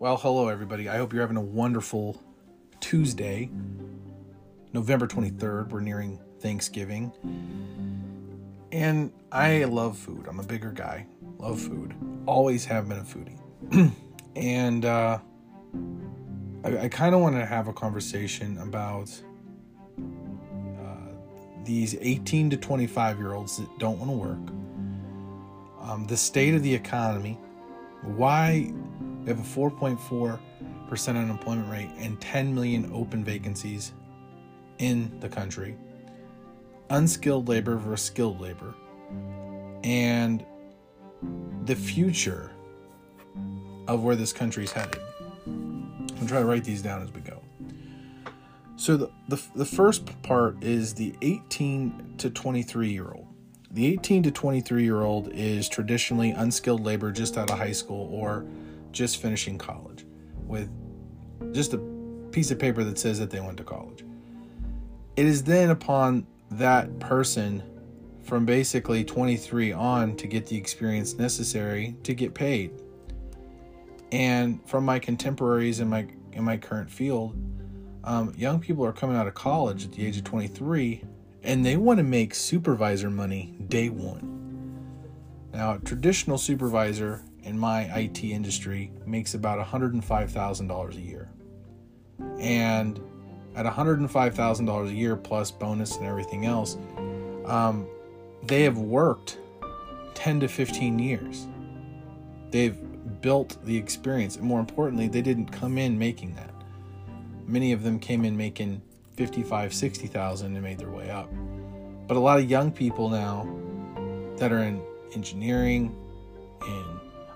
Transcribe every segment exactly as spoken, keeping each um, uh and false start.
Well, hello everybody. I hope you're having a wonderful Tuesday, November twenty-third. We're nearing Thanksgiving. And I love food. I'm a bigger guy. Love food. Always have been a foodie. and uh, I, I kind of want to have a conversation about uh, these eighteen to twenty-five year olds that don't want to work. Um, the state of the economy. Why we have a four point four percent unemployment rate and ten million open vacancies in the country. Unskilled labor versus skilled labor. And the future of where this country is headed. I'm trying to write these down as we go. So the, the, the first part is the eighteen to twenty-three year old. The eighteen to twenty-three year old is traditionally unskilled labor just out of high school or just finishing college with just a piece of paper that says that they went to college. It is then upon that person from basically twenty-three on to get the experience necessary to get paid. And from my contemporaries in my in my current field, um, young people are coming out of college at the age of twenty-three and they want to make supervisor money day one. Now, a traditional supervisor in my I T industry makes about one hundred five thousand dollars a year. And at one hundred five thousand dollars a year plus bonus and everything else, um, they have worked ten to fifteen years. They've built the experience. And more importantly, they didn't come in making that. Many of them came in making fifty-five, sixty thousand and made their way up. But a lot of young people now that are in engineering, in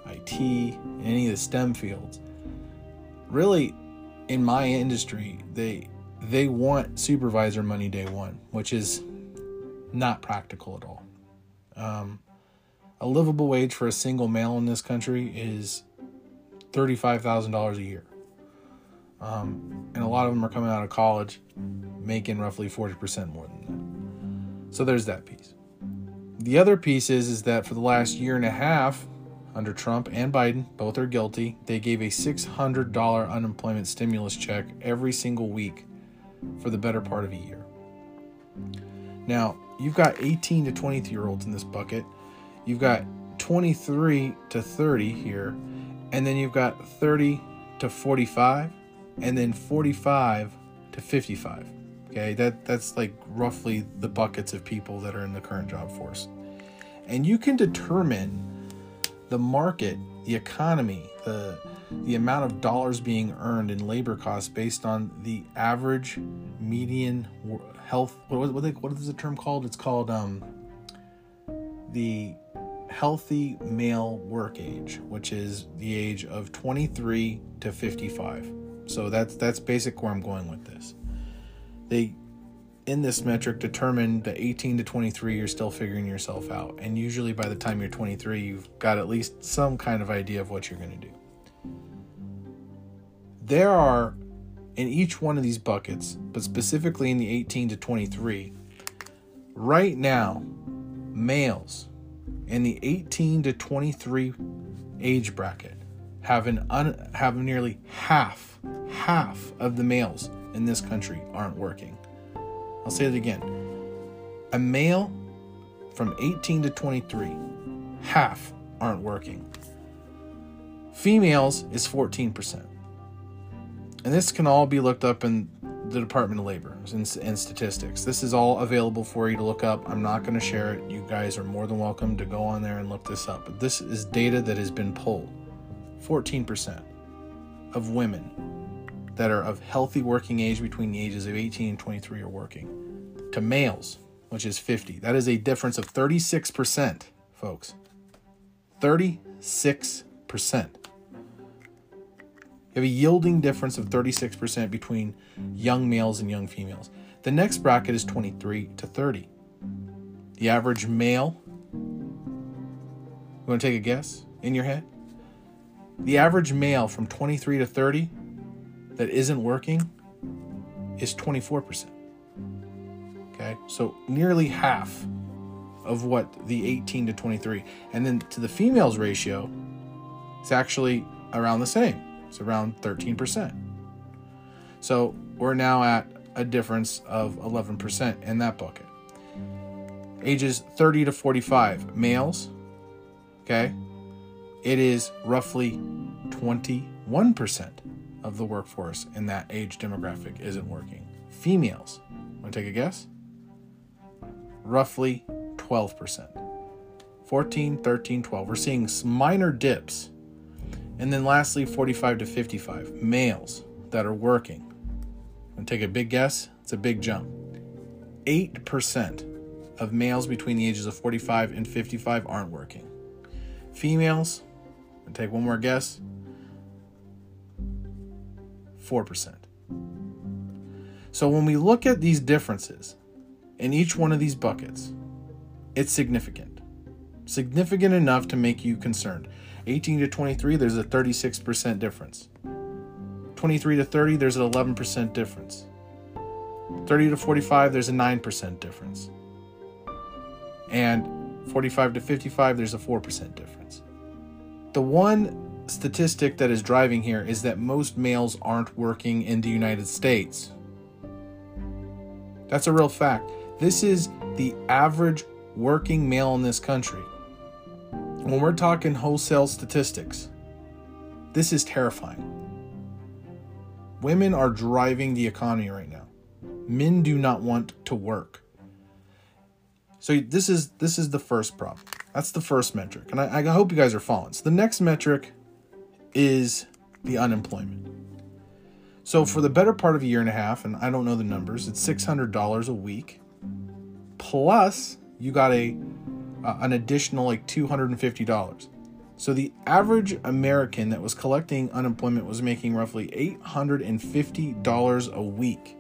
I T, in any of the STEM fields, really in my industry, they they want supervisor money day one, which is not practical at all. Um, a livable wage for a single male in this country is thirty-five thousand dollars a year. Um, and a lot of them are coming out of college making roughly forty percent more than that. So there's that piece. The other piece is, is that for the last year and a half, under Trump and Biden, both are guilty, they gave a six hundred dollars unemployment stimulus check every single week for the better part of a year. Now, you've got eighteen to twenty-three year olds in this bucket. You've got twenty-three to thirty here. And then you've got thirty to forty-five. And then forty-five to fifty-five. Okay, that, that's like roughly the buckets of people that are in the current job force. And you can determine the market, the economy, the, the amount of dollars being earned in labor costs based on the average median health. What, what, what is the term called? It's called um, the healthy male work age, which is the age of twenty-three to fifty-five. So that's that's basic where I'm going with this. They, in this metric, determine that eighteen to twenty-three, you're still figuring yourself out. And usually by the time you're twenty-three, you've got at least some kind of idea of what you're going to do. There are, in each one of these buckets, but specifically in the eighteen to twenty-three, right now, males in the eighteen to twenty-three age bracket have an un, have nearly half, half of the males in this country aren't working. I'll say it again. A male from eighteen to twenty-three, half aren't working. Females is fourteen percent. And this can all be looked up in the Department of Labor and, and statistics. This is all available for you to look up. I'm not going to share it. You guys are more than welcome to go on there and look this up. But this is data that has been pulled. fourteen percent of women that are of healthy working age between the ages of eighteen and twenty-three are working, to males, which is fifty. That is a difference of thirty-six percent, folks. thirty-six percent. You have a yielding difference of thirty-six percent between young males and young females. The next bracket is twenty-three to thirty. The average male, you want to take a guess in your head? The average male from twenty-three to thirty that isn't working is twenty-four percent. Okay, so nearly half of what the eighteen to twenty-three. And then to the females ratio, it's actually around the same. It's around thirteen percent. So we're now at a difference of eleven percent in that bucket. Ages thirty to forty-five, males, okay, it is roughly twenty-one percent of the workforce in that age demographic isn't working. Females, want to take a guess? Roughly twelve percent. fourteen, thirteen, twelve. We're seeing minor dips. And then lastly, forty-five to fifty-five, males that are working. And take a big guess. It's a big jump. eight percent of males between the ages of forty-five and fifty-five aren't working. Females, and take one more guess, four percent. So when we look at these differences in each one of these buckets, it's significant. Significant enough to make you concerned. eighteen to twenty-three, there's a thirty-six percent difference. twenty-three to thirty, there's an eleven percent difference. thirty to forty-five, there's a nine percent difference. And forty-five to fifty-five, there's a four percent difference. The one statistic that is driving here is that most males aren't working in the United States. That's a real fact. This is the average working male in this country. When we're talking wholesale statistics, this is terrifying. Women are driving the economy right now. Men do not want to work. So this is this is the first problem. That's the first metric. And I, I hope you guys are following. So the next metric is the unemployment. So for the better part of a year and a half, and I don't know the numbers, it's six hundred dollars a week. Plus, you got a Uh, an additional like two hundred fifty dollars. So the average American that was collecting unemployment was making roughly eight hundred fifty dollars a week.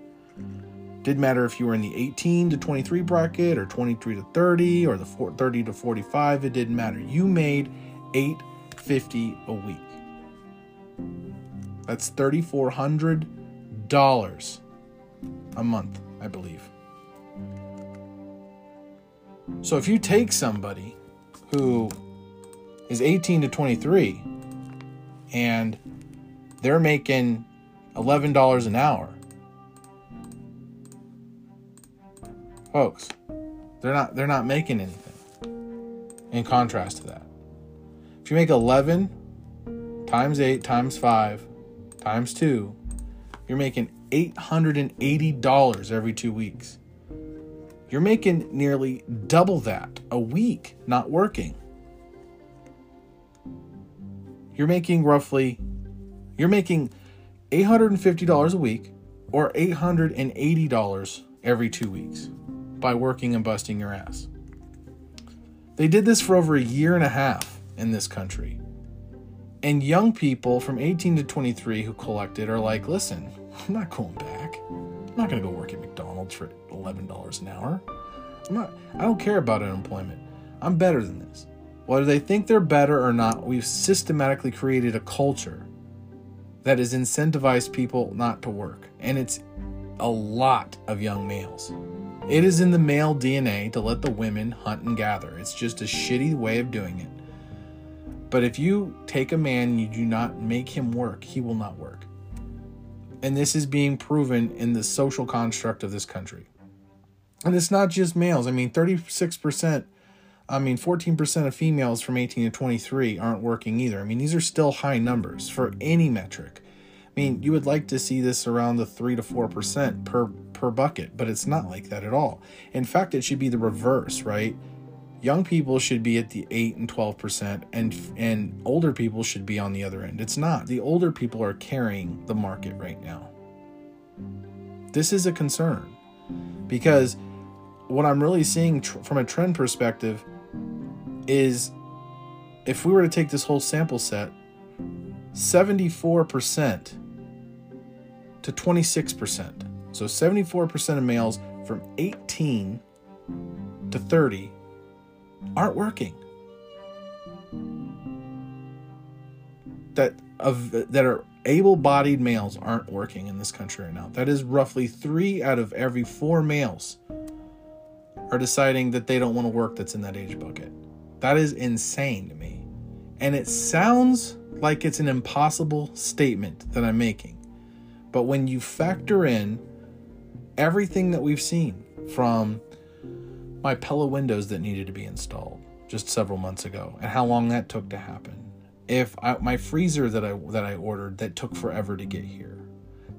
Didn't matter if you were in the eighteen to twenty-three bracket or twenty-three to thirty or the thirty to forty-five, it didn't matter. You made eight hundred fifty dollars a week. That's three thousand four hundred dollars a month, I believe. So if you take somebody who is eighteen to twenty-three and they're making eleven dollars an hour, folks, they're not they're not making anything in contrast to that. If you make eleven times eight times five times two, you're making eight hundred eighty dollars every two weeks. You're making nearly double that a week not working. You're making roughly, you're making eight hundred fifty dollars a week or eight hundred eighty dollars every two weeks by working and busting your ass. They did this for over a year and a half in this country. And young people from eighteen to twenty-three who collected are like, listen, I'm not going back. I'm not going to go work at McDonald's for eleven dollars an hour. I'm not, I don't care about unemployment. I'm better than this. Whether they think they're better or not, we've systematically created a culture that has incentivized people not to work. And it's a lot of young males. It is in the male D N A to let the women hunt and gather. It's just a shitty way of doing it. But if you take a man and you do not make him work, he will not work. And this is being proven in the social construct of this country. And it's not just males. I mean, thirty-six percent, I mean, fourteen percent of females from eighteen to twenty-three aren't working either. I mean, these are still high numbers for any metric. I mean, you would like to see this around the three to four percent per, per bucket, but it's not like that at all. In fact, it should be the reverse, right? Young people should be at the eight and twelve percent, and and older people should be on the other end. It's not. The older people are carrying the market right now. This is a concern because what I'm really seeing tr- from a trend perspective is if we were to take this whole sample set, seventy-four percent to twenty-six percent. So seventy-four percent of males from eighteen to thirty aren't working. That of that are able-bodied males aren't working in this country right now. That is roughly three out of every four males are deciding that they don't want to work that's in that age bucket. That is insane to me. And it sounds like it's an impossible statement that I'm making. But when you factor in everything that we've seen, from My Pella windows that needed to be installed just several months ago and how long that took to happen, if I, my freezer that I that I ordered that took forever to get here,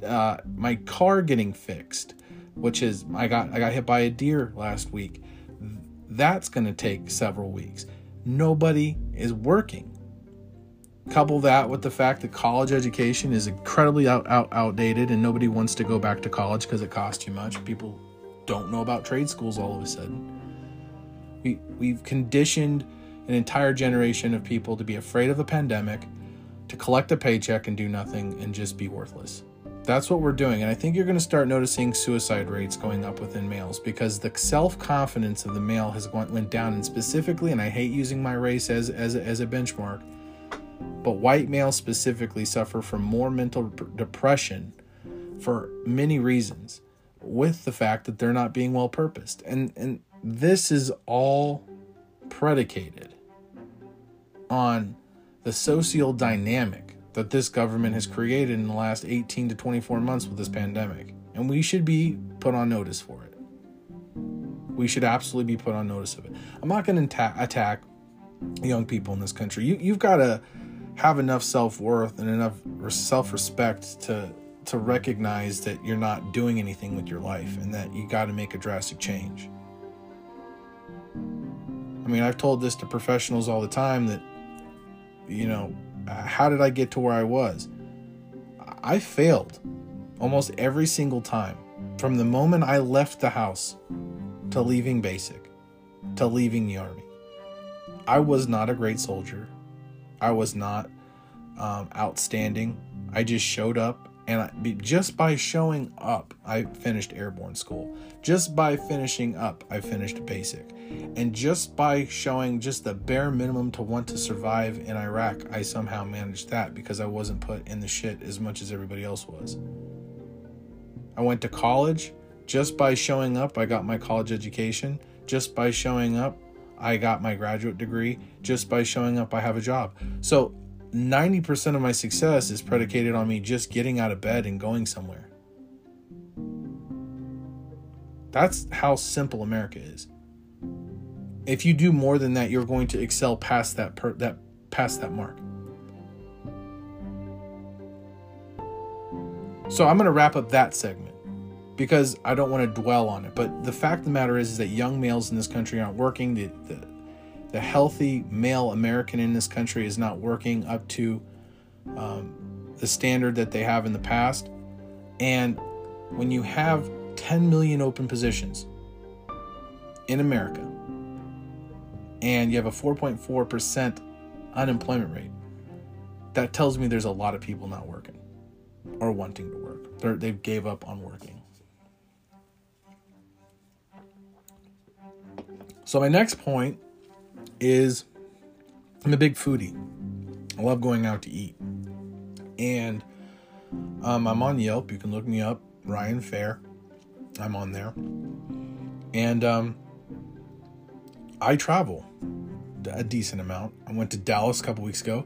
uh, my car getting fixed, which is I got I got hit by a deer last week, that's going to take several weeks. Nobody is working. Couple that with the fact that college education is incredibly out, out, outdated and nobody wants to go back to college because it costs too much. People don't know about trade schools all of a sudden. We, we've conditioned an entire generation of people to be afraid of the pandemic, to collect a paycheck and do nothing and just be worthless. That's what we're doing. And I think you're going to start noticing suicide rates going up within males because the self-confidence of the male has gone, went down. And specifically, and I hate using my race as, as, as a benchmark, but white males specifically suffer from more mental depression for many reasons, with the fact that they're not being well purposed. And, and this is all predicated on the social dynamic that this government has created in the last eighteen to twenty-four months with this pandemic. And we should be put on notice for it. We should absolutely be put on notice of it. I'm not going to ta- attack young people in this country. You, you've got to have enough self-worth and enough self-respect to to recognize that you're not doing anything with your life and that you got to make a drastic change. I mean, I've told this to professionals all the time that, you know, how did I get to where I was? I failed almost every single time from the moment I left the house to leaving basic, to leaving the army. I was not a great soldier. I was not um, outstanding. I just showed up, and I, just by showing up, I finished airborne school. Just by finishing up, I finished basic. And just by showing just the bare minimum to want to survive in Iraq, I somehow managed that because I wasn't put in the shit as much as everybody else was. I went to college. Just by showing up, I got my college education. Just by showing up, I got my graduate degree. Just by showing up, I have a job. So ninety percent of my success is predicated on me just getting out of bed and going somewhere. That's how simple America is. If you do more than that, you're going to excel past that per, that past that mark. So I'm going to wrap up that segment, because I don't want to dwell on it. But the fact of the matter is, is that young males in this country aren't working. The, the, the healthy male American in this country is not working up to um, the standard that they have in the past. And when you have ten million open positions in America, and you have a four point four percent unemployment rate, that tells me there's a lot of people not working or wanting to work. They're, they've gave up on working. So my next point is, I'm a big foodie. I love going out to eat. And um, I'm on Yelp. You can look me up, Ryan Fair. I'm on there. And um, I travel a decent amount. I went to Dallas a couple weeks ago.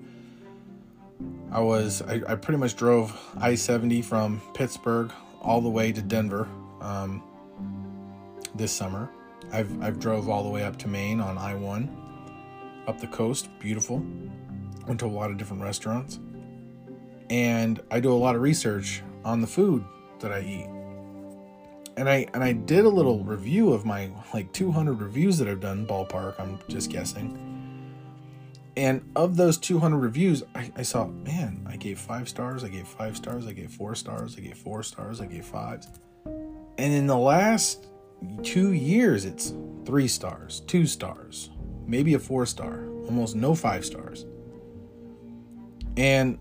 I was I, I pretty much drove I seventy from Pittsburgh all the way to Denver um, this summer. I've I've drove all the way up to Maine on I one, up the coast, beautiful. Went to a lot of different restaurants, and I do a lot of research on the food that I eat. And I and I did a little review of my like two hundred reviews that I've done, ballpark. I'm just guessing. And of those two hundred reviews, I, I saw, man, I gave five stars, I gave five stars, I gave four stars, I gave four stars, I gave fives, and in the last two years, it's three stars, two stars, maybe a four star, almost no five stars. And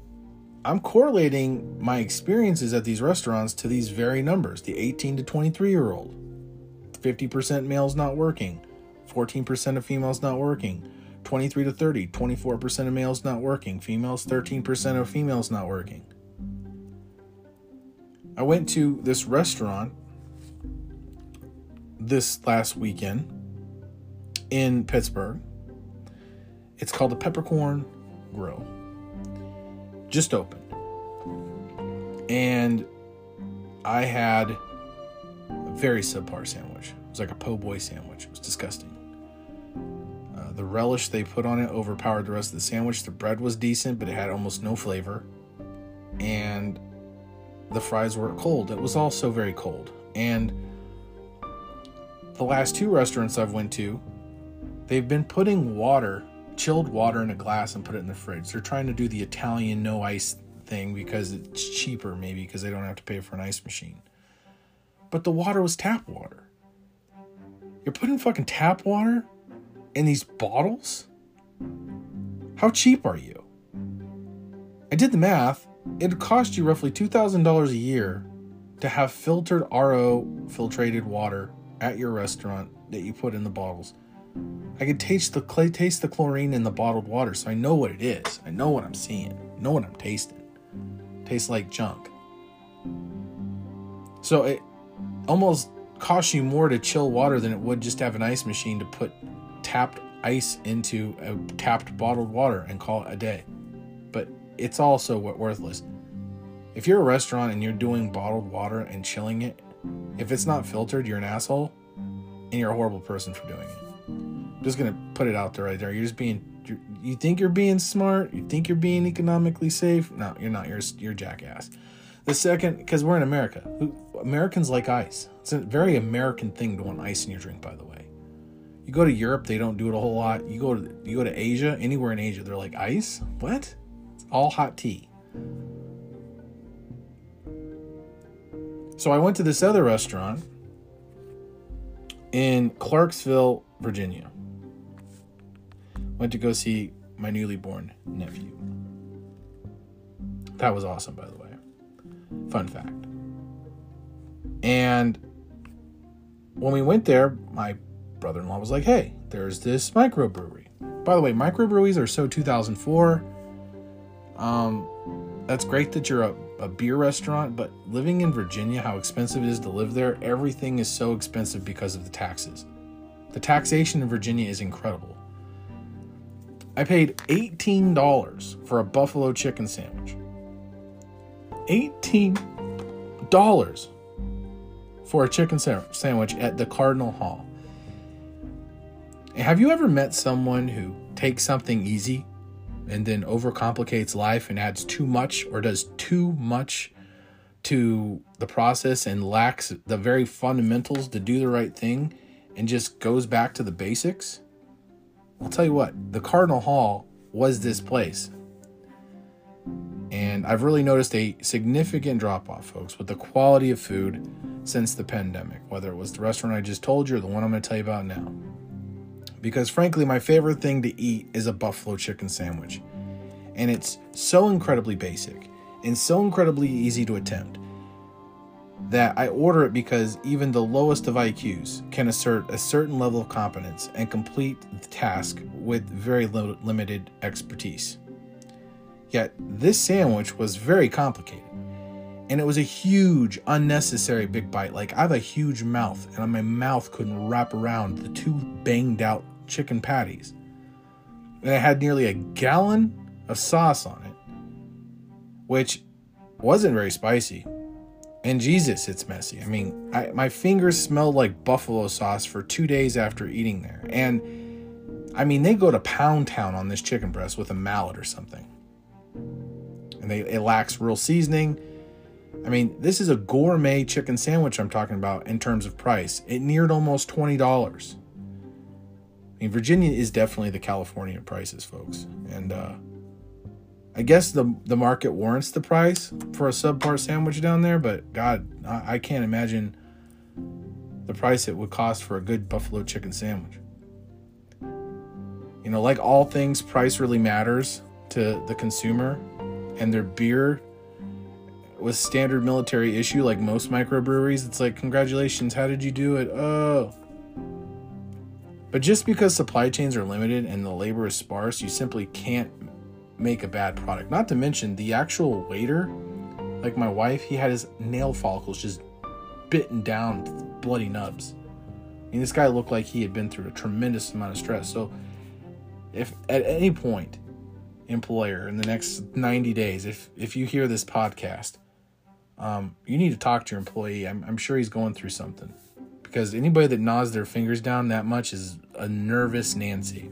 I'm correlating my experiences at these restaurants to these very numbers: the eighteen to twenty-three year old, fifty percent males not working, fourteen percent of females not working, twenty-three to thirty, twenty-four percent of males not working, females, thirteen percent of females not working. I went to this restaurant this last weekend in Pittsburgh. It's called the Peppercorn Grill. just opened. And I had a very subpar sandwich. It was like a po' boy sandwich. It was disgusting. Uh, the relish they put on it overpowered the rest of the sandwich. The bread was decent, but it had almost no flavor. And the fries were cold. It was also very cold. And the last two restaurants I've went to, they've been putting water, chilled water in a glass and put it in the fridge. They're trying to do the Italian no ice thing because it's cheaper, maybe because they don't have to pay for an ice machine. But the water was tap water. You're putting fucking tap water in these bottles? How cheap are you? I did the math. It'd cost you roughly two thousand dollars a year to have filtered R O filtrated water at your restaurant that you put in the bottles. I could taste the clay, taste the chlorine in the bottled water, so I know what it is. I know what I'm seeing. I know what I'm tasting. It tastes like junk. So it almost costs you more to chill water than it would just have an ice machine to put tapped ice into a tapped bottled water and call it a day. But it's also worthless. If you're a restaurant and you're doing bottled water and chilling it, if it's not filtered, you're an asshole and you're a horrible person for doing it. I'm just going to put it out there right there. You're just being, you're, you think you're being smart. You think you're being economically safe. No, you're not. You're, you're a jackass. The second, because we're in America. Americans like ice. It's a very American thing to want ice in your drink, by the way. You go to Europe, they don't do it a whole lot. You go to, you go to Asia, anywhere in Asia, they're like, ice? What? It's all hot tea. So I went to this other restaurant in Clarksville, Virginia. Went to go see my newly born nephew. That was awesome, by the way. Fun fact. And when we went there, my brother-in-law was like, hey, there's this microbrewery. By the way, microbreweries are so two thousand four. Um, that's great that you're a, a beer restaurant, but living in Virginia, how expensive it is to live there, everything is so expensive because of the taxes. The taxation in Virginia is incredible. I paid eighteen dollars for a buffalo chicken sandwich. eighteen dollars for a chicken sandwich at the Cardinal Hall. Have you ever met someone who takes something easy and then overcomplicates life and adds too much or does too much to the process and lacks the very fundamentals to do the right thing? And just goes back to the basics? I'll tell you what, the Cardinal Hall was this place. And I've really noticed a significant drop-off, folks, with the quality of food since the pandemic, whether it was the restaurant I just told you or the one I'm going to tell you about now. Because frankly, my favorite thing to eat is a buffalo chicken sandwich. And it's so incredibly basic and so incredibly easy to attempt that I order it because even the lowest of I Qs can assert a certain level of competence and complete the task with very li- limited expertise. Yet this sandwich was very complicated, and it was a huge, unnecessary big bite. Like, I have a huge mouth, and my mouth couldn't wrap around the two banged out chicken patties. And it had nearly a gallon of sauce on it, which wasn't very spicy. And Jesus, it's messy. I mean, I, my fingers smelled like buffalo sauce for two days after eating there. And, I mean, they go to pound town on this chicken breast with a mallet or something. And they, it lacks real seasoning. I mean, this is a gourmet chicken sandwich I'm talking about in terms of price. It neared almost twenty dollars. I mean, Virginia is definitely the California prices, folks. And uh, I guess the the market warrants the price for a subpar sandwich down there, but God, I, I can't imagine the price it would cost for a good buffalo chicken sandwich. You know, like all things, price really matters to the consumer, and their beer was standard military issue like most microbreweries. It's like, congratulations, how did you do it? Oh. But just because supply chains are limited and the labor is sparse, you simply can't make a bad product. Not to mention the actual waiter, like my wife, he had his nail follicles just bitten down with bloody nubs. I mean, this guy looked like he had been through a tremendous amount of stress. So if at any point employer in the next ninety days, if if you hear this podcast, um, you need to talk to your employee. I'm, I'm sure he's going through something, because anybody that gnaws their fingers down that much is a nervous Nancy.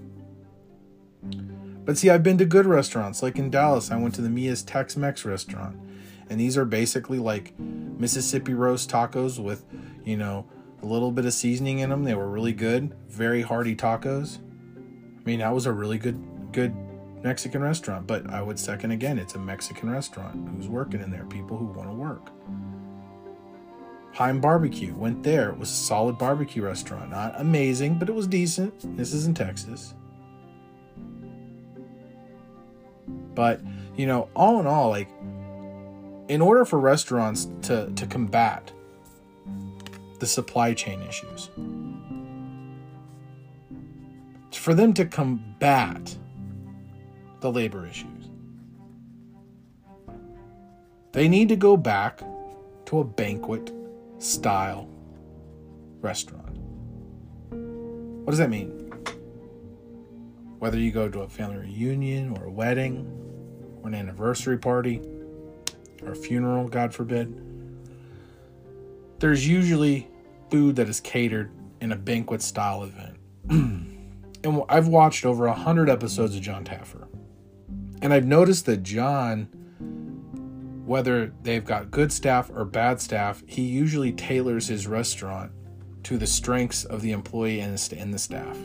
But see, I've been to good restaurants. Like in Dallas, I went to the Mia's Tex-Mex restaurant. And these are basically like Mississippi roast tacos with, you know, a little bit of seasoning in them. They were really good. Very hearty tacos. I mean, that was a really good, good Mexican restaurant. But I would second again, it's a Mexican restaurant. Who's working in there? People who want to work. Heim Barbecue. Went there. It was a solid barbecue restaurant. Not amazing, but it was decent. This is in Texas. But, you know, all in all, like, in order for restaurants to, to combat the supply chain issues, for them to combat the labor issues, they need to go back to a banquet-style restaurant. What does that mean? Whether you go to a family reunion or a wedding or an anniversary party, or a funeral, God forbid, there's usually food that is catered in a banquet style event. And I've watched over a hundred episodes of John Taffer, and I've noticed that John, whether they've got good staff or bad staff, he usually tailors his restaurant to the strengths of the employee and the staff.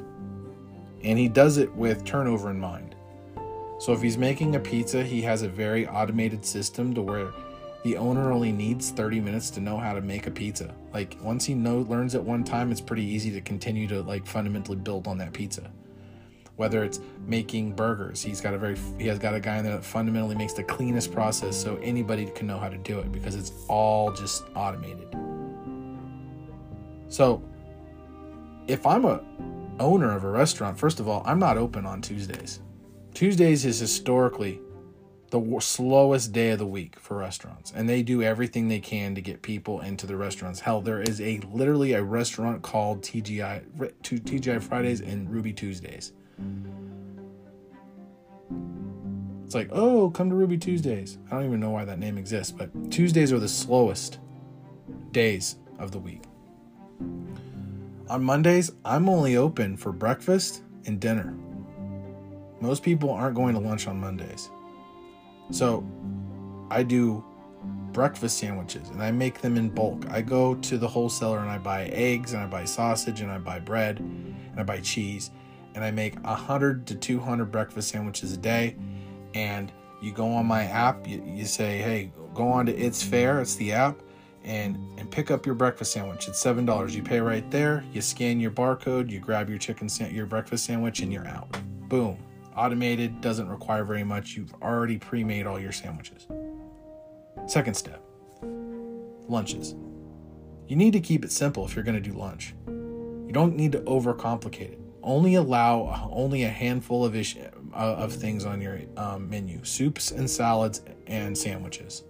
And he does it with turnover in mind. So if he's making a pizza, he has a very automated system to where the owner only needs thirty minutes to know how to make a pizza. Like, once he know, learns it one time, it's pretty easy to continue to, like, fundamentally build on that pizza. Whether it's making burgers, he's got a very he has got a guy in there that fundamentally makes the cleanest process so anybody can know how to do it, because it's all just automated. So if I'm a owner of a restaurant, first of all, I'm not open on Tuesdays. Tuesdays is historically the slowest day of the week for restaurants, and they do everything they can to get people into the restaurants. Hell, there is a literally a restaurant called T G I T G I Fridays and Ruby Tuesdays. It's like, oh, come to Ruby Tuesdays. I don't even know why that name exists, but Tuesdays are the slowest days of the week. On Mondays, I'm only open for breakfast and dinner. Most people aren't going to lunch on Mondays. So I do breakfast sandwiches, and I make them in bulk. I go to the wholesaler and I buy eggs, and I buy sausage, and I buy bread, and I buy cheese, and I make one hundred to two hundred breakfast sandwiches a day. And you go on my app, you, you say, hey, go on to It's Fair, it's the app, and, and pick up your breakfast sandwich. It's seven dollars. You pay right there, you scan your barcode, you grab your chicken, your breakfast sandwich, and you're out. Boom. Automated, doesn't require very much. You've already pre-made all your sandwiches. Second step, lunches. You need to keep it simple if you're going to do lunch. You don't need to overcomplicate it. Only allow only a handful of ish, uh, of things on your um, menu. Soups and salads and sandwiches.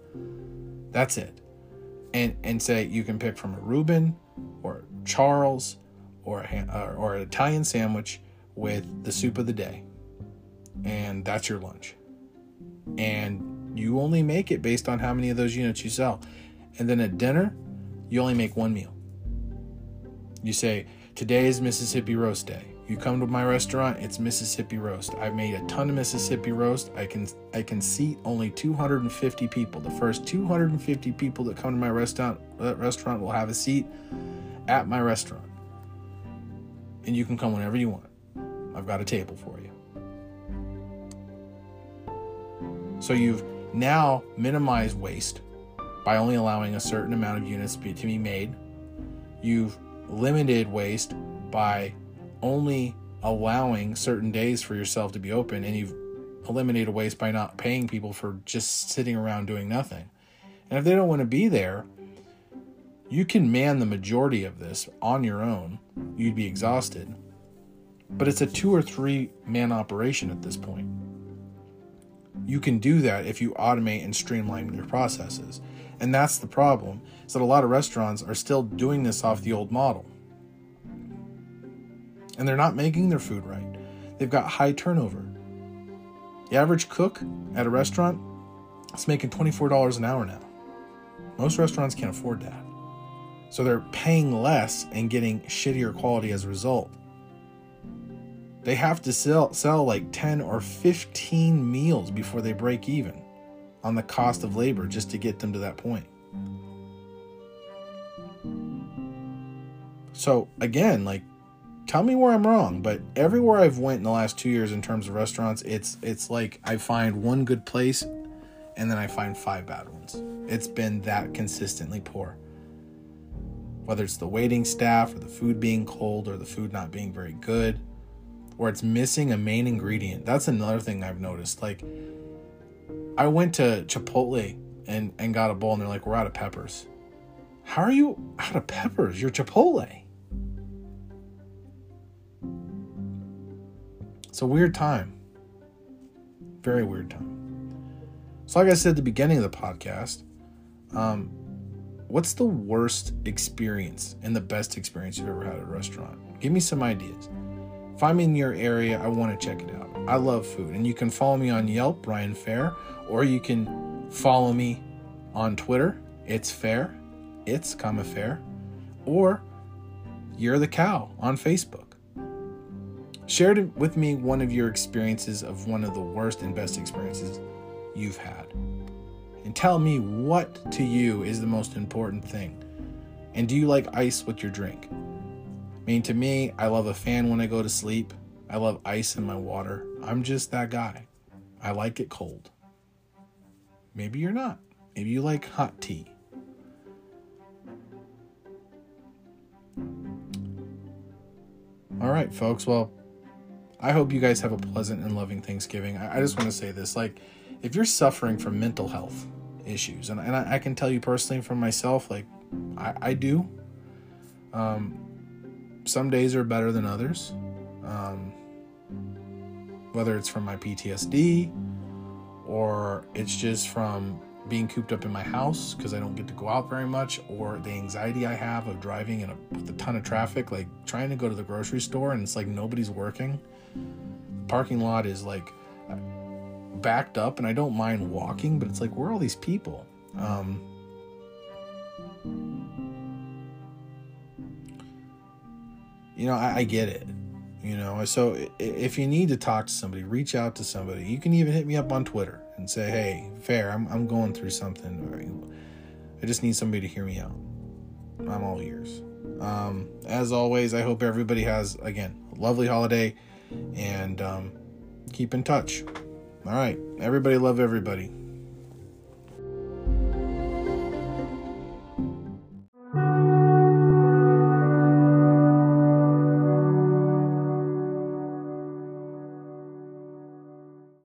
That's it. And and say you can pick from a Reuben or Charles or a, or an Italian sandwich with the soup of the day. And that's your lunch. And you only make it based on how many of those units you sell. And then at dinner, you only make one meal. You say, today is Mississippi roast day. You come to my restaurant, it's Mississippi roast. I've made a ton of Mississippi roast. I can I can seat only two hundred fifty people. The first two hundred fifty people that come to my restaurant restaurant will have a seat at my restaurant. And you can come whenever you want. I've got a table for you. So you've now minimized waste by only allowing a certain amount of units to be made. You've limited waste by only allowing certain days for yourself to be open. And you've eliminated waste by not paying people for just sitting around doing nothing. And if they don't want to be there, you can man the majority of this on your own. You'd be exhausted. But it's a two or three man operation at this point. You can do that if you automate and streamline your processes. And that's the problem, is that a lot of restaurants are still doing this off the old model. And they're not making their food right. They've got high turnover. The average cook at a restaurant is making twenty-four dollars an hour now. Most restaurants can't afford that. So they're paying less and getting shittier quality as a result. They have to sell, sell like ten or fifteen meals before they break even on the cost of labor just to get them to that point. So again, like, tell me where I'm wrong, but everywhere I've went in the last two years in terms of restaurants, it's it's like I find one good place and then I find five bad ones. It's been that consistently poor. Whether it's the waiting staff or the food being cold or the food not being very good, or it's missing a main ingredient. That's another thing I've noticed. Like, I went to Chipotle and, and got a bowl and they're like, we're out of peppers. How are you out of peppers? You're Chipotle. It's a weird time. Very weird time. So like I said at the beginning of the podcast, um, what's the worst experience and the best experience you've ever had at a restaurant? Give me some ideas. If I'm in your area, I want to check it out. I love food. And you can follow me on Yelp, Ryan Fair, or you can follow me on Twitter. It's Fair. It's comma Fair. Or You're the Cow on Facebook. Share with me one of your experiences of one of the worst and best experiences you've had. And tell me what to you is the most important thing. And do you like ice with your drink? I mean, to me, I love a fan when I go to sleep. I love ice in my water. I'm just that guy. I like it cold. Maybe you're not. Maybe you like hot tea. All right, folks. Well, I hope you guys have a pleasant and loving Thanksgiving. I just want to say this, like, if you're suffering from mental health issues, and, and I, I can tell you personally from myself, like, I, I do. Um, some days are better than others. Um, whether it's from my P T S D or it's just from being cooped up in my house because I don't get to go out very much, or the anxiety I have of driving in a, with a ton of traffic, like trying to go to the grocery store and it's like nobody's working. The parking lot is like backed up and I don't mind walking, but it's like, where are all these people? Um, you know, I, I get it. You know, so if you need to talk to somebody, reach out to somebody. You can even hit me up on Twitter and say, hey, Fair, I'm I'm going through something. I just need somebody to hear me out. I'm all ears. Um, as always, I hope everybody has, again, a lovely holiday and um, keep in touch. All right. Everybody love everybody.